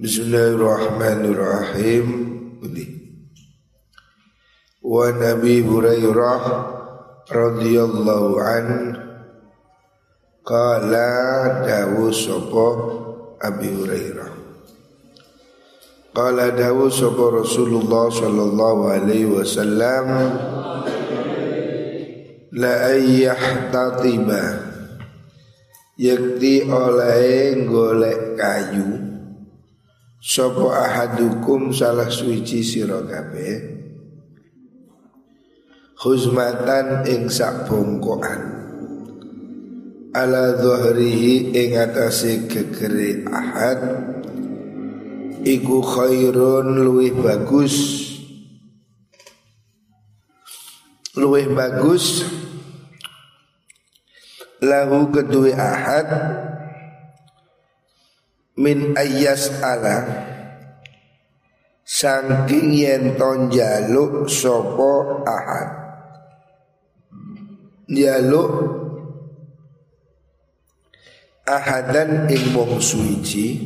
Bismillahirrahmanirrahim. Wa Nabi Hurairah radhiyallahu an qala dawu sapa Abi Hurairah. Qala dawu sapa Rasulullah sallallahu alaihi wasallam la ayyahtatiba yakti oleh golek kayu sopo ahadukum salah suci sira kabeh khuzmatan ing sak bongkoan ala dhuhrihi ing atase gegere ahad iku khairun luwih bagus lahu kedue ahad min ayyas ala saking yen ton jaluk sopo ahad jaluk ahadan ing wong suci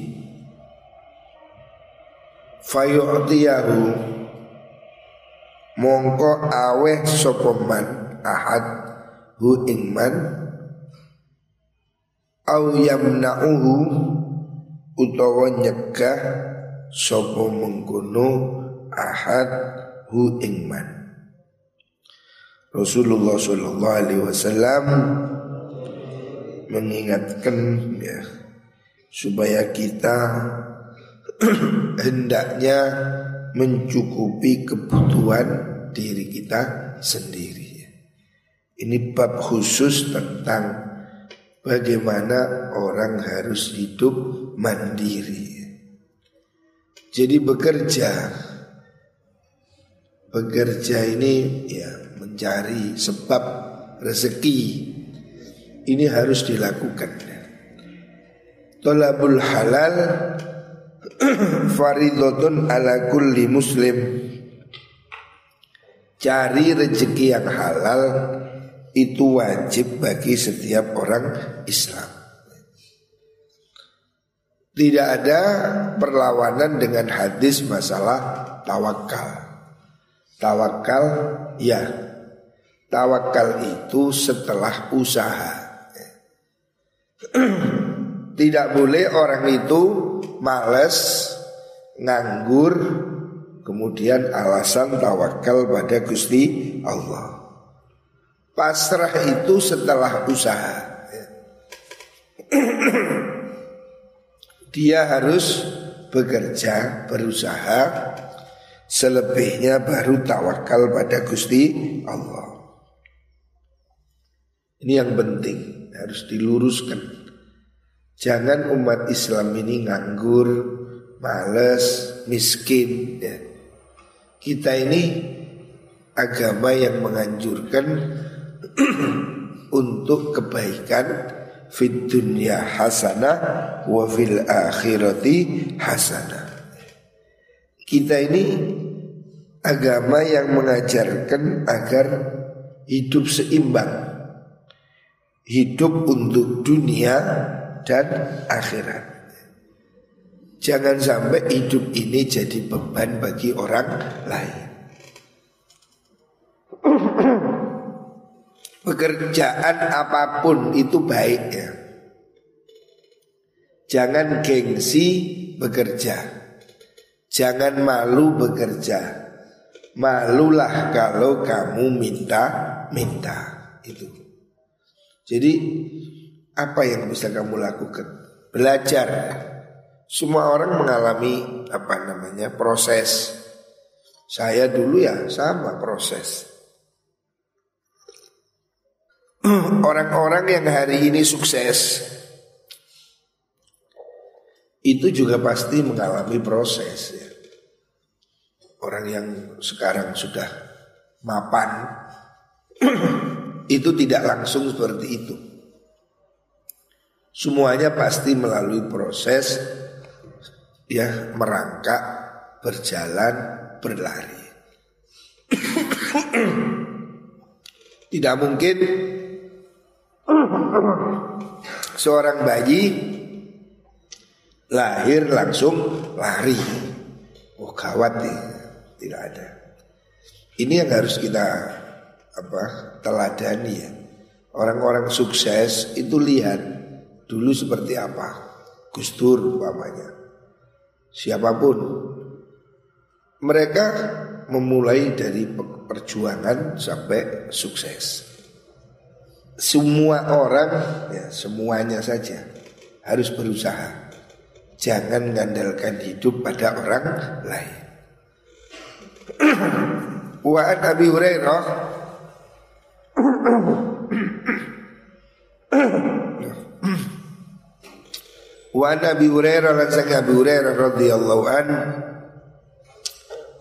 fayu'tiyahu mongko aweh sopo man ahad hu ing man au yamna'uhu utawa nyegah sopo mengkono ahad hu ingman. Rasulullah sallallahu alaihi wasallam mengingatkan ya, supaya kita hendaknya mencukupi kebutuhan diri kita sendiri. Ini bab khusus tentang bagaimana orang harus hidup mandiri. Jadi bekerja ini ya mencari sebab rezeki, ini harus dilakukan. Thalabul halal fardhatun ala kulli muslim. Cari rezeki yang halal itu wajib bagi setiap orang Islam. Tidak ada perlawanan dengan hadis masalah tawakal ya. Tawakal itu setelah usaha. Tidak boleh orang itu malas, nganggur, kemudian alasan tawakal pada Gusti Allah. Pasrah itu setelah usaha. Dia harus bekerja, berusaha, selebihnya baru tawakal pada Gusti Allah. Ini yang penting, harus diluruskan. Jangan umat Islam ini nganggur, malas, miskin ya. Kita ini agama yang menganjurkan untuk kebaikan fid dunya hasanah wa fil akhirati hasanah. Kita ini agama yang mengajarkan agar hidup seimbang, hidup untuk dunia dan akhirat. Jangan sampai hidup ini jadi beban bagi orang lain. Pekerjaan apapun itu baik ya. Jangan gengsi bekerja, jangan malu bekerja. Malulah kalau kamu minta itu. Jadi apa yang bisa kamu lakukan? Belajar. Semua orang mengalami proses. Saya dulu ya sama proses. Orang-orang yang hari ini sukses itu juga pasti mengalami proses ya. Orang yang sekarang sudah mapan itu tidak langsung seperti itu. Semuanya pasti melalui proses ya, merangkak, berjalan, berlari. Tidak mungkin seorang bayi lahir langsung lari. Oh gawat nih, tidak ada. Ini yang harus kita teladani ya. Orang-orang sukses itu lihat dulu seperti apa. Gus Dur umpamanya, siapapun, mereka memulai dari perjuangan sampai sukses. Semua orang ya, semuanya saja harus berusaha. Jangan mengandalkan hidup pada orang lain. Wa an Abi Hurairah wa an Abi Hurairah radhiyallahu an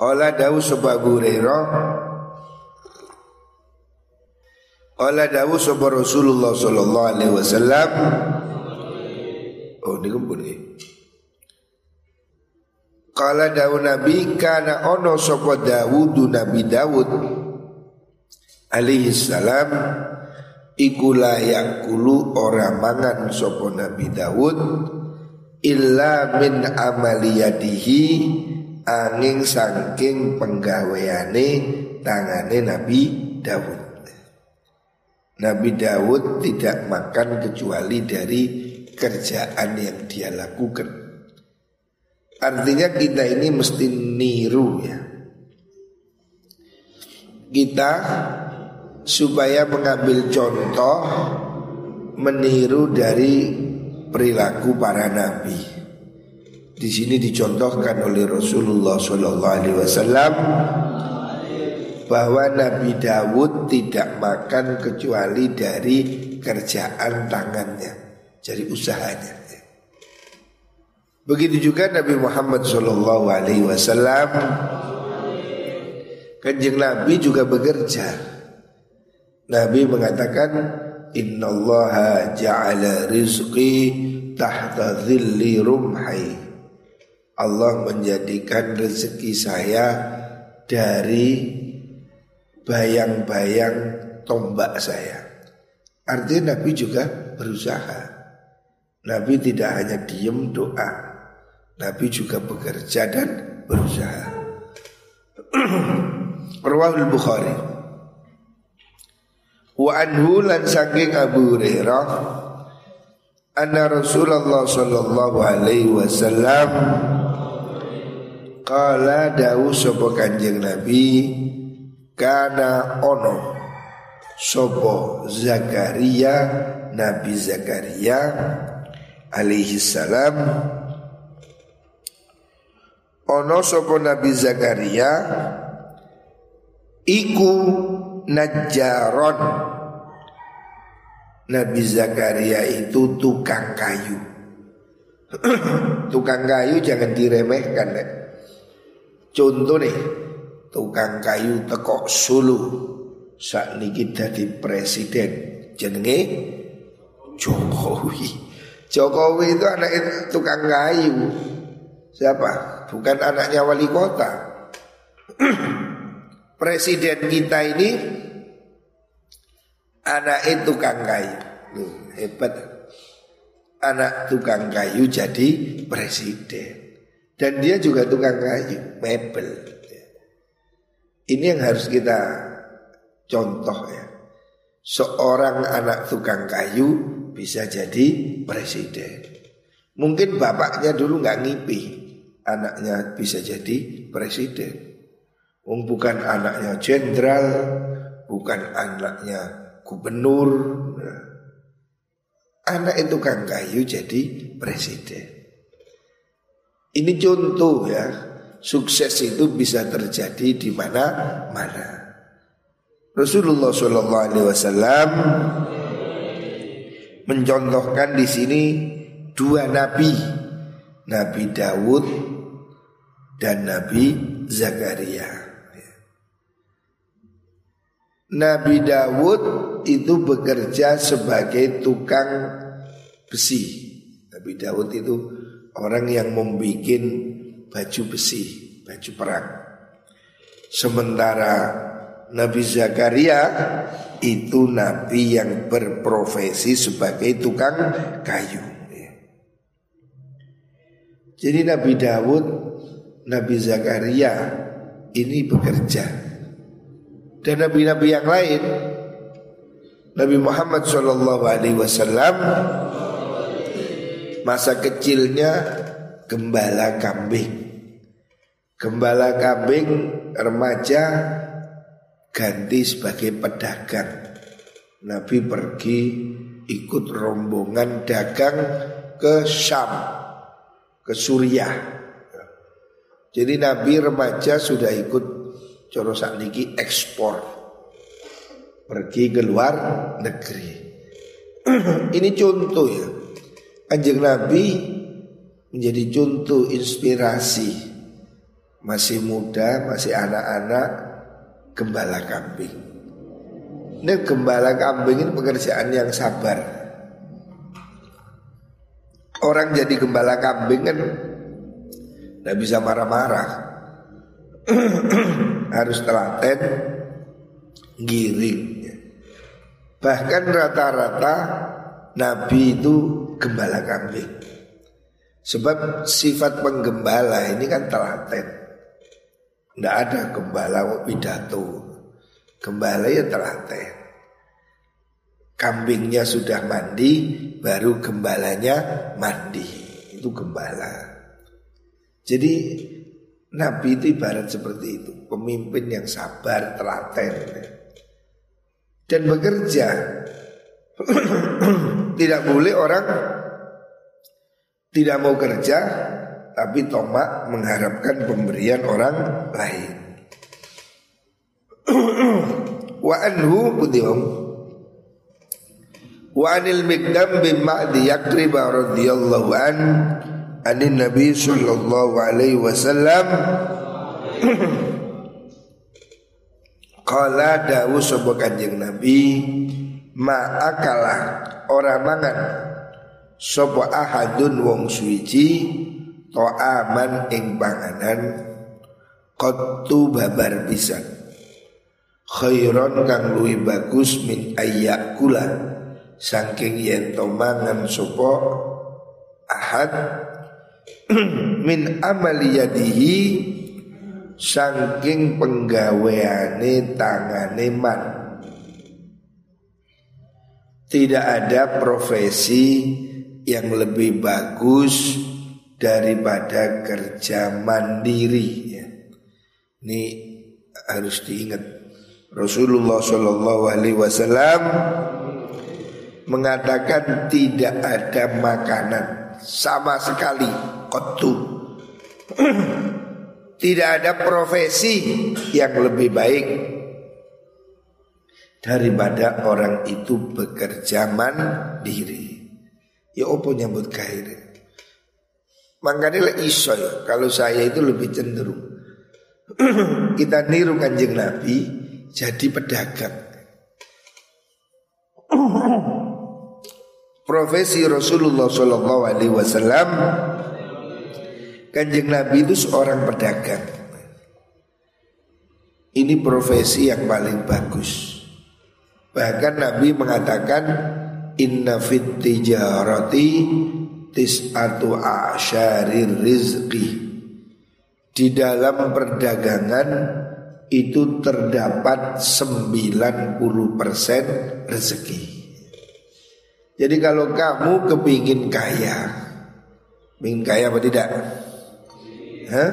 qala dawu sapa Rasulullah sallallahu alaihi wasallam. Oh niku pundi. Qala dawu Nabi kana ono sapa Dawud Nabi Dawud alaihi salam iku la yakulu ora mangan sapa Nabi Dawud illa min amaliyadihi angin saking penggaweane tangane Nabi Dawud. Nabi Dawud tidak makan kecuali dari kerjaan yang dia lakukan. Artinya kita ini mesti niru ya. Kita supaya mengambil contoh, meniru dari perilaku para nabi. Di sini dicontohkan oleh Rasulullah Shallallahu Alaihi Wasallam bahwa Nabi Dawud tidak makan kecuali dari kerjaan tangannya, dari usahanya. Begitu juga Nabi Muhammad Shallallahu Alaihi Wasallam, kanjeng Nabi juga bekerja. Nabi mengatakan, Innallaha ja'ala rizqi tahta dhilli rumhi. Allah menjadikan rezeki saya dari bayang-bayang tombak saya. Artinya Nabi juga berusaha. Nabi tidak hanya diem doa, Nabi juga bekerja dan berusaha. Riwayat Bukhari. Wa anhu lan saking Abu Hurairah anna Rasulullah sallallahu alaihi wasallam qala dawu sopo kanjeng Nabi kana ono sopo Zakaria Nabi Zakaria alaihi salam ono sopo Nabi Zakaria iku najjaron. Nabi Zakaria itu tukang kayu. Tukang kayu jangan diremehkan deh. Contoh nih, tukang kayu tekok Sulu sakniki dadi presiden jenenge Jokowi. Jokowi itu anak tukang kayu. Siapa? Bukan anaknya wali kota. Presiden kita ini anaknya tukang kayu. Nih, hebat. Anak tukang kayu jadi presiden. Dan dia juga tukang kayu, mebel. Ini yang harus kita contoh ya. Seorang anak tukang kayu bisa jadi presiden. Mungkin bapaknya dulu gak ngipi, anaknya bisa jadi presiden. Bukan anaknya jenderal, bukan anaknya gubernur. Anak itu tukang kayu jadi presiden. Ini contoh ya, sukses itu bisa terjadi di mana-mana. Rasulullah Shallallahu Alaihi Wasallam mencontohkan di sini dua nabi, Nabi Dawud dan Nabi Zakaria. Nabi Dawud itu bekerja sebagai tukang besi. Nabi Dawud itu orang yang membuat baju besi, baju perang. Sementara Nabi Zakaria itu nabi yang berprofesi sebagai tukang kayu. Jadi Nabi Dawud, Nabi Zakaria ini bekerja. Dan nabi-nabi yang lain, Nabi Muhammad SAW masa kecilnya gembala kambing. Gembala kambing remaja ganti sebagai pedagang. Nabi pergi ikut rombongan dagang ke Syam, ke Suriah. Jadi Nabi remaja sudah ikut corosak niki ekspor, pergi ke luar negeri. Ini contoh ya, Kanjeng Nabi menjadi contoh inspirasi. Masih muda, masih anak-anak, gembala kambing. Ini gembala kambing ini pekerjaan yang sabar. Orang jadi gembala kambing kan gak bisa marah-marah. Harus telaten, giring. Bahkan rata-rata Nabi itu gembala kambing. Sebab sifat penggembala ini kan telaten. Tidak ada gembala pidato. Gembala ya telaten. Kambingnya sudah mandi, baru gembalanya mandi. Itu gembala. Jadi Nabi itu ibarat seperti itu, pemimpin yang sabar, telaten, dan bekerja. Tidak boleh orang tidak mau kerja tapi tomak mengharapkan pemberian orang lain. Wa anhu putihum wa anil mikdam bin ma'di yakriba radhiyallahu an anin nabi sallallahu alaihi wasallam qala dawu sebuah kanjeng nabi ma'akalah orang mangan sebuah ahadun wong suici to'aman ing panganan qattu babar pisan khairan kang luwih bagus min ayyakula saking yen to mangan sapa ahad min amali yadihi saking penggaweane tangane man. Tidak ada profesi yang lebih bagus daripada kerja mandiri ya. Ini harus diingat. Rasulullah SAW mengatakan tidak ada makanan sama sekali qattu, tidak ada profesi yang lebih baik daripada orang itu bekerja mandiri. Ya apa nyambut gairah. Makanya lah iso ya. Kalau saya itu lebih cenderung kita niru kanjeng Nabi jadi pedagang. Profesi Rasulullah SAW, kanjeng Nabi itu seorang pedagang. Ini profesi yang paling bagus. Bahkan Nabi mengatakan inna fit tijarati tis'atu asyarir rizqi, di dalam perdagangan itu terdapat 90% rezeki. Jadi kalau kamu kepingin kaya apa tidak? Hah?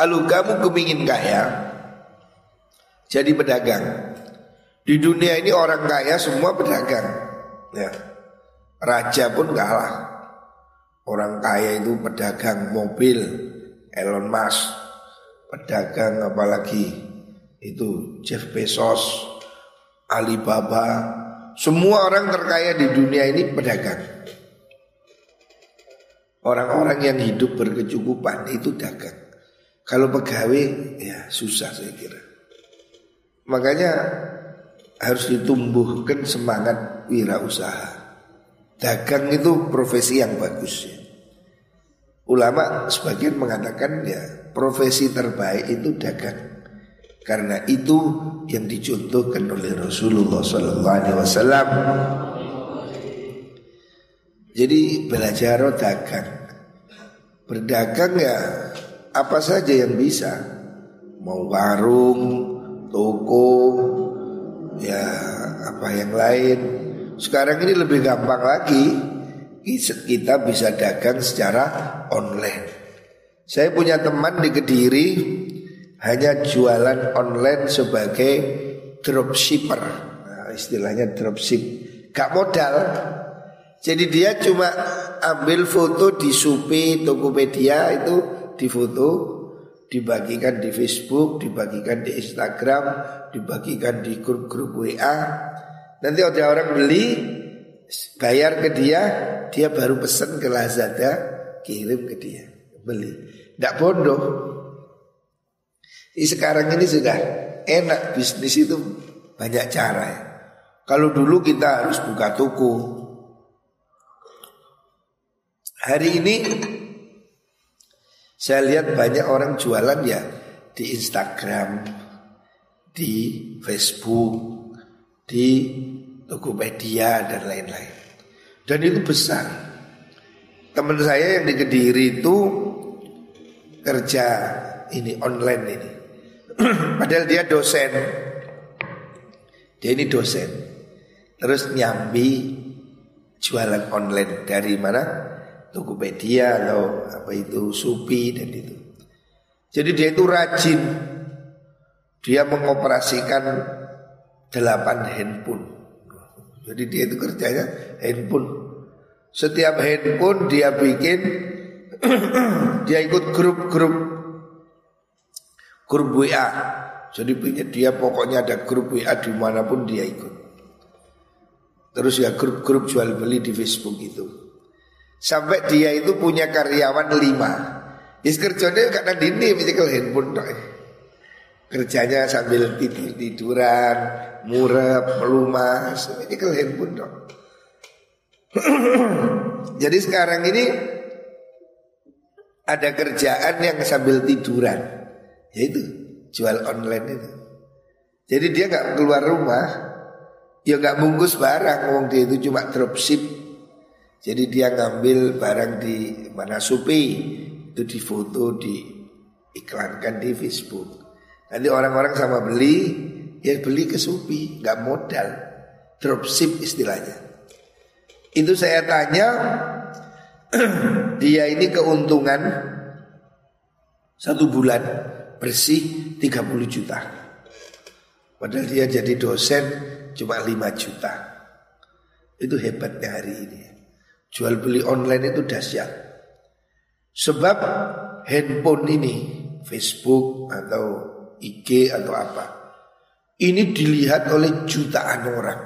Kalau kamu kepingin kaya, jadi pedagang. Di dunia ini orang kaya semua pedagang. Ya, raja pun kalah. Orang kaya itu pedagang mobil, Elon Musk, pedagang apalagi itu Jeff Bezos, Alibaba. Semua orang terkaya di dunia ini pedagang. Orang-orang yang hidup berkecukupan itu dagang. Kalau pegawai ya susah saya kira. Makanya harus ditumbuhkan semangat wirausaha. Dagang itu profesi yang bagus. Ulama sebagian mengatakan ya profesi terbaik itu dagang. Karena itu yang dicontohkan oleh Rasulullah SAW. Jadi belajar dagang. Berdagang ya apa saja yang bisa. Mau warung, toko, ya apa yang lain. Sekarang ini lebih gampang lagi. Kita bisa dagang secara online. Saya punya teman di Kediri hanya jualan online sebagai dropshipper. Nah, istilahnya dropship, gak modal. Jadi dia cuma ambil foto di Shopee, Tokopedia itu difoto, dibagikan di Facebook, dibagikan di Instagram, dibagikan di grup-grup WA. Nanti ada orang beli, bayar ke dia, dia baru pesan ke Lazada, kirim ke dia. Beli, tidak bodoh. Sekarang ini sudah enak, bisnis itu banyak cara ya. Kalau dulu kita harus buka toko. Hari ini saya lihat banyak orang jualan ya di Instagram, di Facebook, di Tokopedia dan lain-lain. Dan itu besar. Teman saya yang di Kediri itu kerja ini online ini. Padahal dia dosen. Dia ini dosen. Terus nyambi jualan online dari mana? Tokopedia atau apa itu Shopee dan itu. Jadi dia itu rajin. Dia mengoperasikan 8 handphone. Jadi dia itu kerjanya handphone. Setiap handphone dia bikin, dia ikut grup WA. Jadi dia pokoknya ada grup WA dimanapun dia ikut. Terus ya grup jual beli di Facebook itu. Sampai dia itu punya karyawan 5. Kerjanya karena dini physical handphone. Kerjanya sambil tiduran, murah, pelumas, physical handphone. Jadi sekarang ini ada kerjaan yang sambil tiduran, yaitu jual online itu. Jadi dia gak keluar rumah, ya gak bungkus barang, wong dia itu cuma dropship. Jadi dia ngambil barang di mana Shopee, itu difoto, diiklankan di Facebook. Nanti orang-orang sama beli, ya beli ke Shopee, gak modal, dropship istilahnya. Itu saya tanya, dia ini keuntungan satu bulan bersih 30 juta. Padahal dia jadi dosen cuma 5 juta. Itu hebatnya hari ini. Jual beli online itu dahsyat. Sebab handphone ini, Facebook atau IG atau apa, ini dilihat oleh jutaan orang.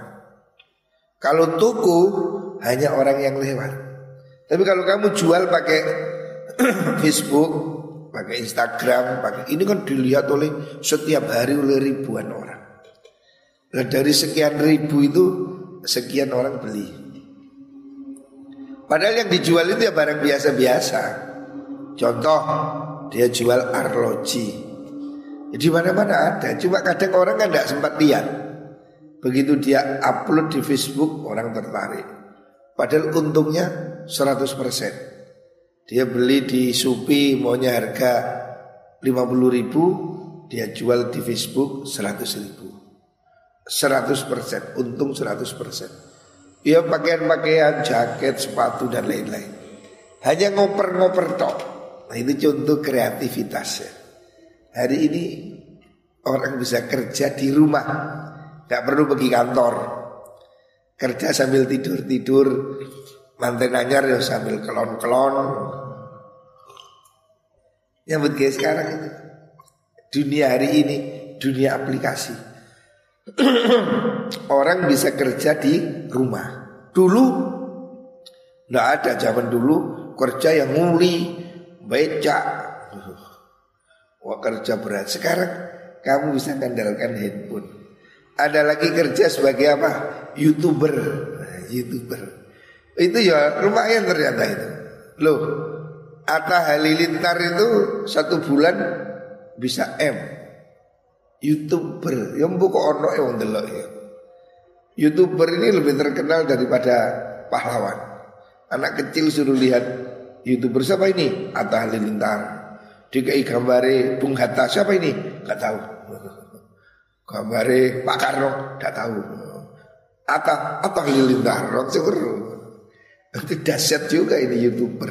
Kalau toko hanya orang yang lewat. Tapi kalau kamu jual pakai Facebook, pakai Instagram, pakai ini kan dilihat oleh setiap hari oleh ribuan orang. Nah, dari sekian ribu itu sekian orang beli. Padahal yang dijual itu ya barang biasa-biasa. Contoh dia jual arloji. Di mana-mana ada. Cuma kadang orang kan tidak sempat lihat. Begitu dia upload di Facebook orang tertarik. Padahal untungnya 100%. Dia beli di Shopee maunya harga 50.000, dia jual di Facebook 100.000. 100%, untung 100%. Ya pakaian-pakaian, jaket, sepatu dan lain-lain. Hanya ngoper-ngoper tok. Nah itu contoh kreativitasnya. Hari ini orang bisa kerja di rumah, tidak perlu pergi kantor. Kerja sambil tidur-tidur, manten anyar ya sambil kelon-kelon. Yang penting sekarang itu dunia hari ini, dunia aplikasi. Orang bisa kerja di rumah. Dulu nggak ada, zaman dulu kerja yang nguli, becak, wah kerja berat. Sekarang kamu bisa mengandalkan handphone. Ada lagi kerja sebagai apa? YouTuber. Nah, YouTuber. Itu ya lumayan ternyata itu. Loh, Atta Halilintar itu satu bulan bisa M. YouTuber. Yang buka ono yang delok ya. YouTuber ini lebih terkenal daripada pahlawan. Anak kecil suruh lihat YouTuber siapa ini? Atta Halilintar. DKI gambare Bung Hatta siapa ini? Gak tahu. Gambare Pak Karno gak tahu. Atta Halilintar seru. Itu dahsyat juga ini YouTuber.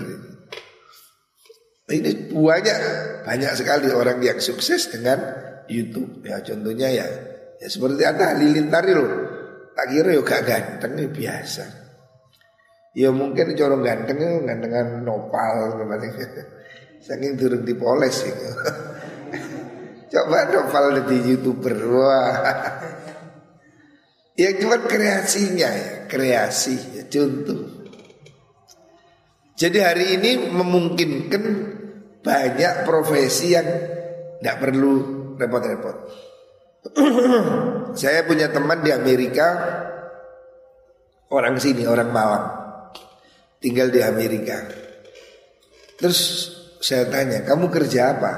Ini banyak sekali orang yang sukses dengan YouTube. Ya contohnya ya seperti Atta Halilintar itu. Tak kira yo gak ganteng ini biasa. Ya mungkin corong ganteng itu gantengan nopal kemarin. Saking turun dipoles gitu. Coba nopal jadi YouTuber. Wah. Ya cuma kreasinya ya, kreasi. Contoh. Jadi hari ini memungkinkan banyak profesi yang tidak perlu repot-repot. Saya punya teman di Amerika, orang sini, orang Malang, tinggal di Amerika. Terus saya tanya, kamu kerja apa?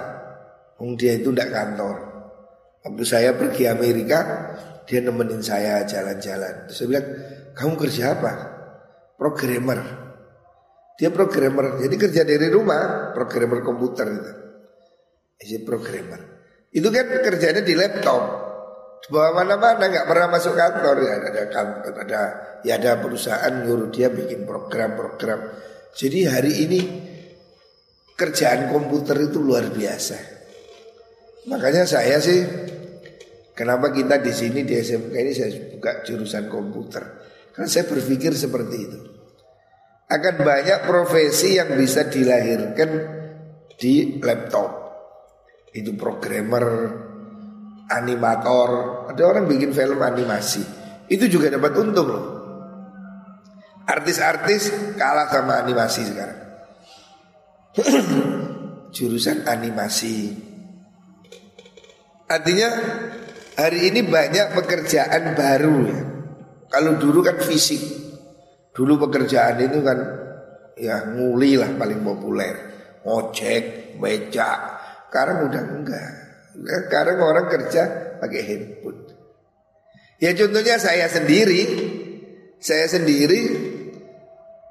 Dia itu tidak kantor. Waktu saya pergi Amerika, dia nemenin saya jalan-jalan. Terus saya bilang, kamu kerja apa? Programmer. Dia programmer, jadi kerja dari rumah, programmer komputer gitu. Jadi programmer. Itu kan kerjanya di laptop, bawa mana-mana, nggak pernah masuk kantor. Ya, ada perusahaan nyuruh dia bikin program. Jadi hari ini kerjaan komputer itu luar biasa. Makanya saya sih, kenapa kita di sini di SMK ini saya buka jurusan komputer, karena saya berpikir seperti itu. Akan banyak profesi yang bisa dilahirkan di laptop. Itu programmer, animator. Ada orang bikin film animasi, itu juga dapat untung loh. Artis-artis kalah sama animasi sekarang. Jurusan animasi. Artinya hari ini banyak pekerjaan baru ya. Kalau dulu kan fisik. Dulu pekerjaan itu kan ya nguli lah paling populer, ojek, becak. Sekarang udah enggak. Sekarang orang kerja pakai handphone. Ya contohnya saya sendiri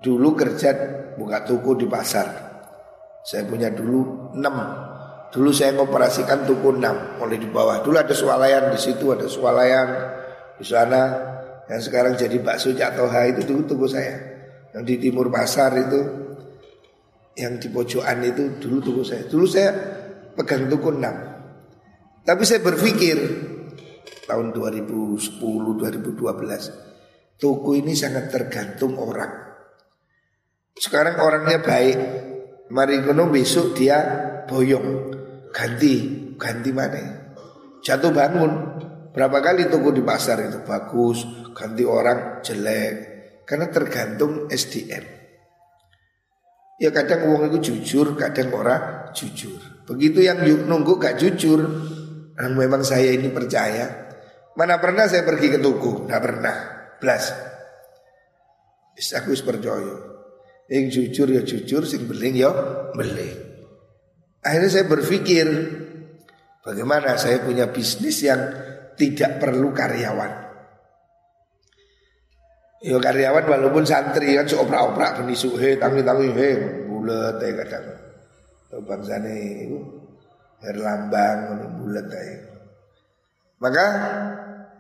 dulu kerja buka toko di pasar. Saya punya dulu 6. Dulu saya mengoperasikan toko 6 mulai di bawah. Dulu ada swalayan di situ, ada swalayan di sana. Yang sekarang jadi bakso Cak Toha itu dulu toko saya. Yang di timur pasar itu, yang di pojokan itu dulu toko saya. Dulu saya pegang toko 6. Tapi saya berpikir tahun 2010-2012 toko ini sangat tergantung orang. Sekarang orangnya baik, mari ngono besok dia boyong. Ganti mana? Jatuh bangun. Berapa kali toko di pasar itu bagus, ganti orang jelek. Karena tergantung SDM. Ya kadang uang itu jujur, kadang orang jujur. Begitu yang nunggu gak jujur. Yang memang saya ini percaya. Mana pernah saya pergi ke toko? Gak pernah, blas. Aku percaya. Yang jujur ya jujur, yang beling ya beling. Akhirnya saya berpikir, bagaimana saya punya bisnis yang tidak perlu karyawan. Yo karyawan walaupun santri kan seoprak-oprak benisuk he tangi-tangi he bulet ae kadang. Bangsane iku herlambang ngono bulet ae. Maka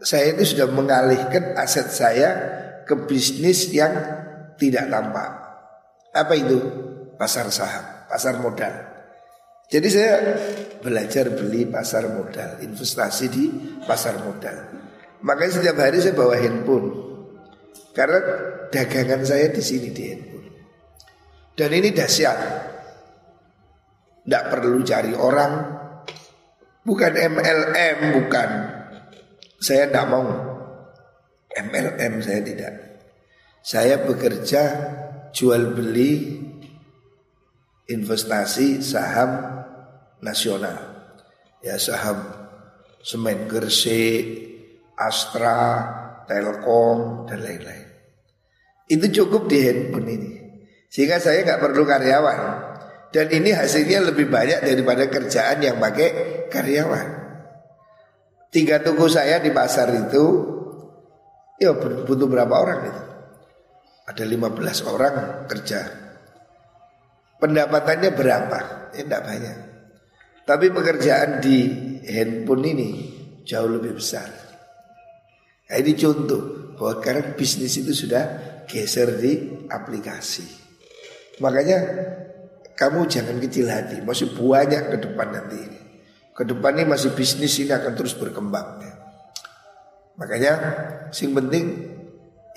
saya itu sudah mengalihkan aset saya ke bisnis yang tidak tampak. Apa itu? Pasar saham, pasar modal. Jadi saya belajar beli pasar modal, investasi di pasar modal. Makanya setiap hari saya bawa handphone, karena dagangan saya di sini di handphone. Dan ini dahsyat, tidak perlu cari orang, bukan MLM, bukan. Saya tidak mau MLM, saya tidak. Saya bekerja jual beli investasi saham nasional. Ya saham Semen Gresik, Astra, Telkom dan lain-lain. Itu cukup di handphone ini. Sehingga saya gak perlu karyawan. Dan ini hasilnya lebih banyak daripada kerjaan yang pakai karyawan. 3 toko saya di pasar itu ya butuh berapa orang itu? Ada 15 orang kerja. Pendapatannya berapa? Tidak banyak. Tapi pekerjaan di handphone ini jauh lebih besar. Nah, ini contoh bahwa sekarang bisnis itu sudah geser di aplikasi. Makanya kamu jangan kecil hati. Masih banyak ke depan nanti ini. Ke depan ini masih bisnis ini akan terus berkembang. Makanya sing penting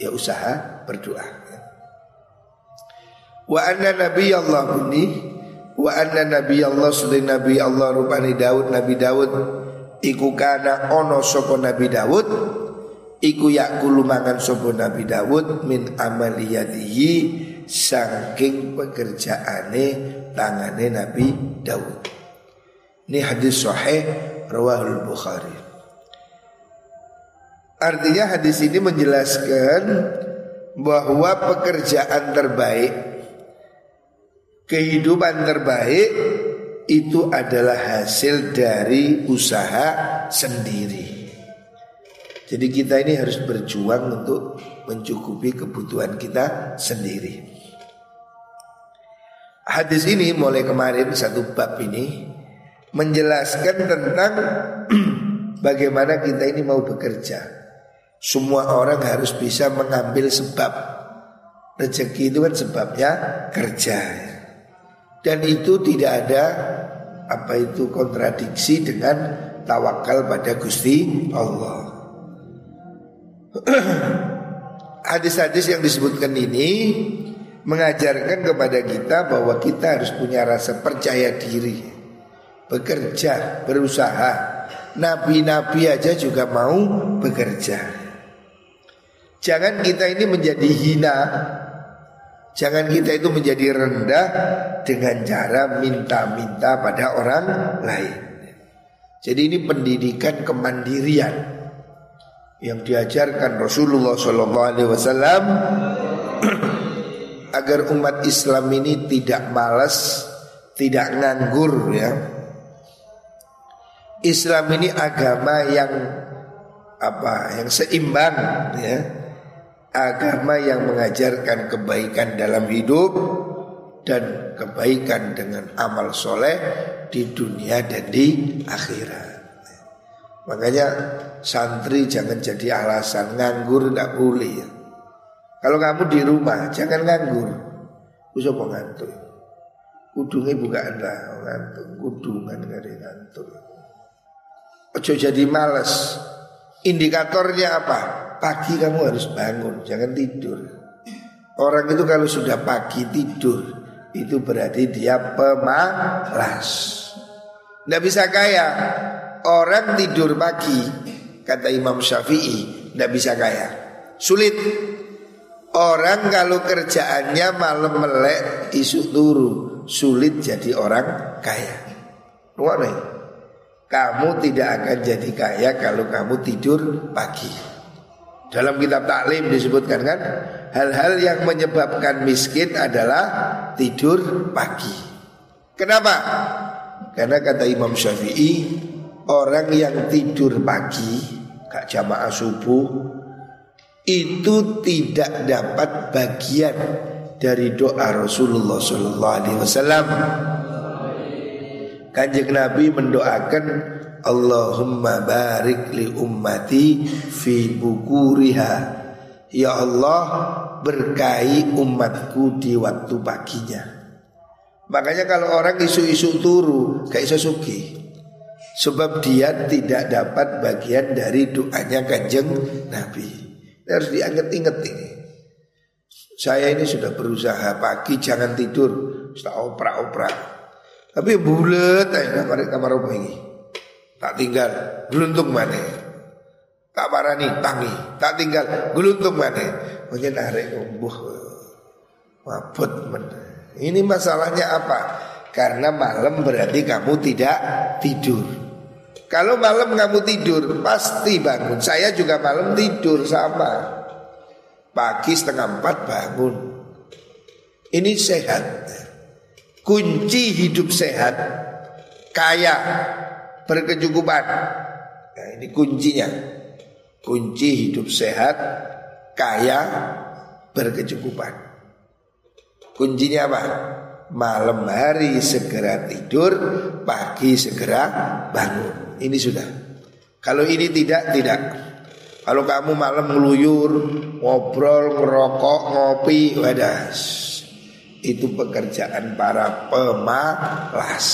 ya usaha berdoa. Wa anna nabiyallahu ni wa anna nabiyallahu suli nabi Allah rupani Daud Nabi Daud iku kana ono sapa Nabi Daud iku yakulu mangan sapa Nabi Daud min amaliyatihi saking pekerjaane tangane Nabi Daud. Ini hadis sahih rawahul Bukhari. Artinya hadis ini menjelaskan bahwa pekerjaan terbaik, kehidupan terbaik itu adalah hasil dari usaha sendiri. Jadi kita ini harus berjuang untuk mencukupi kebutuhan kita sendiri. Hadis ini mulai kemarin satu bab ini menjelaskan tentang bagaimana kita ini mau bekerja. Semua orang harus bisa mengambil sebab. Rezeki itu kan sebabnya kerja. Dan itu tidak ada kontradiksi dengan tawakal pada Gusti Allah. Hadis-hadis yang disebutkan ini mengajarkan kepada kita bahwa kita harus punya rasa percaya diri, bekerja, berusaha. Nabi-nabi aja juga mau bekerja. Jangan kita ini menjadi hina, jangan kita itu menjadi rendah dengan cara minta-minta pada orang lain. Jadi ini pendidikan kemandirian yang diajarkan Rasulullah SAW agar umat Islam ini tidak malas, tidak nganggur ya. Islam ini agama yang yang seimbang ya. Agama yang mengajarkan kebaikan dalam hidup dan kebaikan dengan amal soleh di dunia dan di akhirat. Makanya santri jangan jadi alasan nganggur tidak boleh. Kalau kamu di rumah jangan nganggur. Usapa ngantuk. Kudunge bukaan lah ngantuk. Kudungan kare ngantuk. Ojo jadi malas. Indikatornya apa? Pagi kamu harus bangun, jangan tidur. Orang itu kalau sudah pagi tidur, itu berarti dia pemalas. Tidak bisa kaya. Orang tidur pagi, kata Imam Syafi'i, tidak bisa kaya. Sulit. Orang kalau kerjaannya malam melek, isuk turu, sulit jadi orang kaya. Luar biasa. Kamu tidak akan jadi kaya kalau kamu tidur pagi. Dalam kitab taklim disebutkan kan, hal-hal yang menyebabkan miskin adalah tidur pagi. Kenapa? Karena kata Imam Syafi'i, orang yang tidur pagi gak jamaah subuh itu tidak dapat bagian dari doa Rasulullah SAW. Kanjeng Nabi mendoakan Allahumma barik li ummati fi bukuriha. Ya Allah berkahi umatku di waktu paginya. Makanya kalau orang isu-isu turu gak iso sugih, sebab dia tidak dapat bagian dari doanya kanjeng Nabi. Ini harus diingat-ingat ini. Saya ini sudah berusaha pagi jangan tidur, sudah oprak-oprak. Tapi bulat aja kamar rumah ini. Tak tinggal geluntung mana. Tak parani tangi. Tak tinggal geluntung mana. Mungkin narik umbuh mabut mana. Ini masalahnya apa? Karena malam berarti kamu tidak tidur. Kalau malam kamu tidur pasti bangun. Saya juga malam tidur sama. Pagi 3:30 bangun. Ini sehat. Kunci hidup sehat, kaya, berkecukupan. Nah, ini kuncinya. Kunci hidup sehat, kaya, berkecukupan. Kuncinya apa? Malam hari segera tidur, pagi segera bangun. Ini sudah. Kalau ini tidak. Kalau kamu malam ngeluyur, ngobrol, ngerokok, ngopi, wadah, itu pekerjaan para pemalas.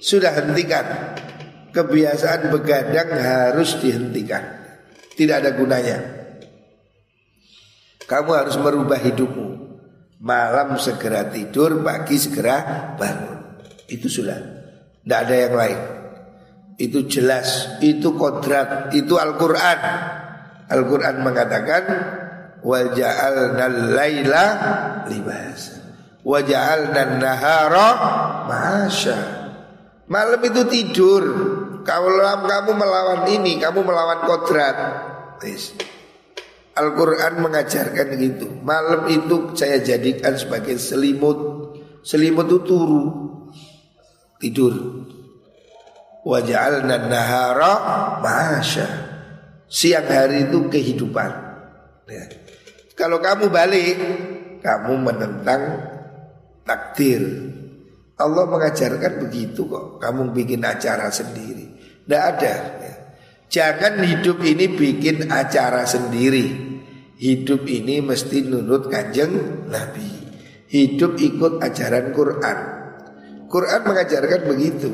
Sudah, hentikan. Kebiasaan begadang harus dihentikan. Tidak ada gunanya. Kamu harus merubah hidupmu. Malam segera tidur, pagi segera bangun. Itu sudah. Tidak ada yang lain. Itu jelas, itu kodrat, itu Al-Quran. Al-Quran mengatakan waja'alnal laila libasa waja'alnan nahara ma'asya. Malam itu tidur. Kalau kamu melawan ini, kamu melawan kodrat. Al-Quran mengajarkan gitu. Malam itu saya jadikan sebagai selimut. Selimut itu turu, tidur. Waja'alna nahara ma'asya. Siang hari itu kehidupan. Ya. Kalau kamu balik, kamu menentang takdir. Allah mengajarkan begitu kok. Kamu bikin acara sendiri. Tidak ada. Ya. Jangan hidup ini bikin acara sendiri. Hidup ini mesti nurut Kanjeng Nabi. Hidup ikut ajaran Quran. Quran mengajarkan begitu.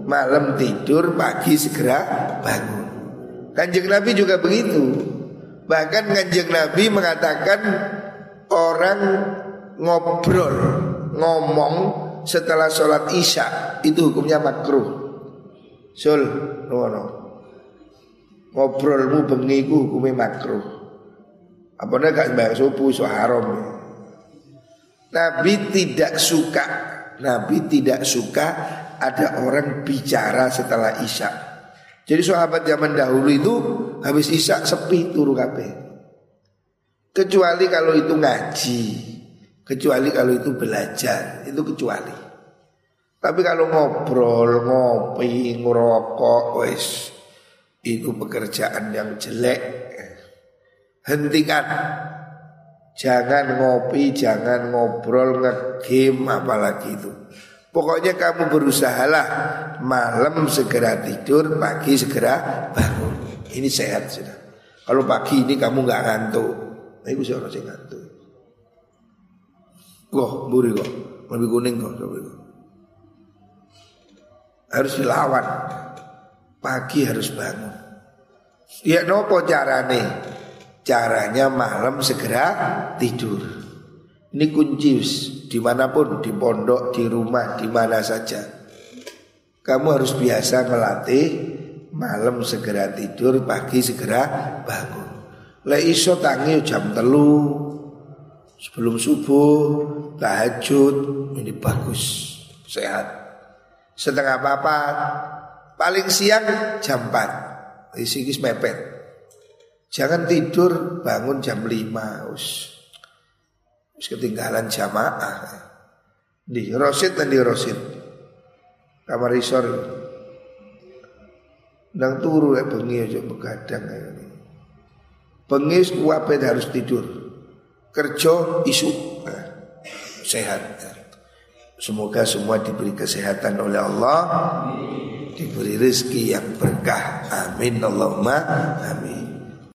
Malam tidur, pagi segera bangun. Kanjeng Nabi juga begitu. Bahkan Kanjeng Nabi mengatakan orang ngobrol, ngomong setelah sholat isya itu hukumnya makruh. Sul, ngobrolmu bengi ku hukumnya makruh. Apanya gak bayang subuh, so haram. Nabi tidak suka ada orang bicara setelah isya. Jadi sahabat zaman dahulu itu habis isya sepi turu kabeh. Kecuali kalau itu ngaji, kecuali kalau itu belajar, itu kecuali. Tapi kalau ngobrol, ngopi, ngerokok, wes, itu pekerjaan yang jelek. Hentikan. Jangan ngopi, jangan ngobrol, nge-game apalagi itu. Pokoknya kamu berusahalah malam segera tidur, pagi segera bangun. Ini sehat sudah. Kalau pagi ini kamu nggak ngantuk, tapi aku seorang yang ngantuk. Wah, buri kok, lebih kuning kok. Harus dilawan. Pagi harus bangun. Ya nopo carane? Caranya malam segera tidur. Ini kunci dimanapun, di pondok, di rumah, di mana saja. Kamu harus biasa melatih malam segera tidur, pagi segera bangun. Lek iso tangi jam 3 sebelum subuh, tahajud, ini bagus, sehat. 3:30, paling siang jam 4. Sikis mepet. Jangan tidur bangun jam 5. Ketinggalan jamaah. Di rosid. Kamar isor. Nang turu bengi aja begadang. Bengi kuwapet harus tidur. Kerja isu. Sehat. Semoga semua diberi kesehatan oleh Allah. Diberi rezeki yang berkah. Amin Allahumma amin.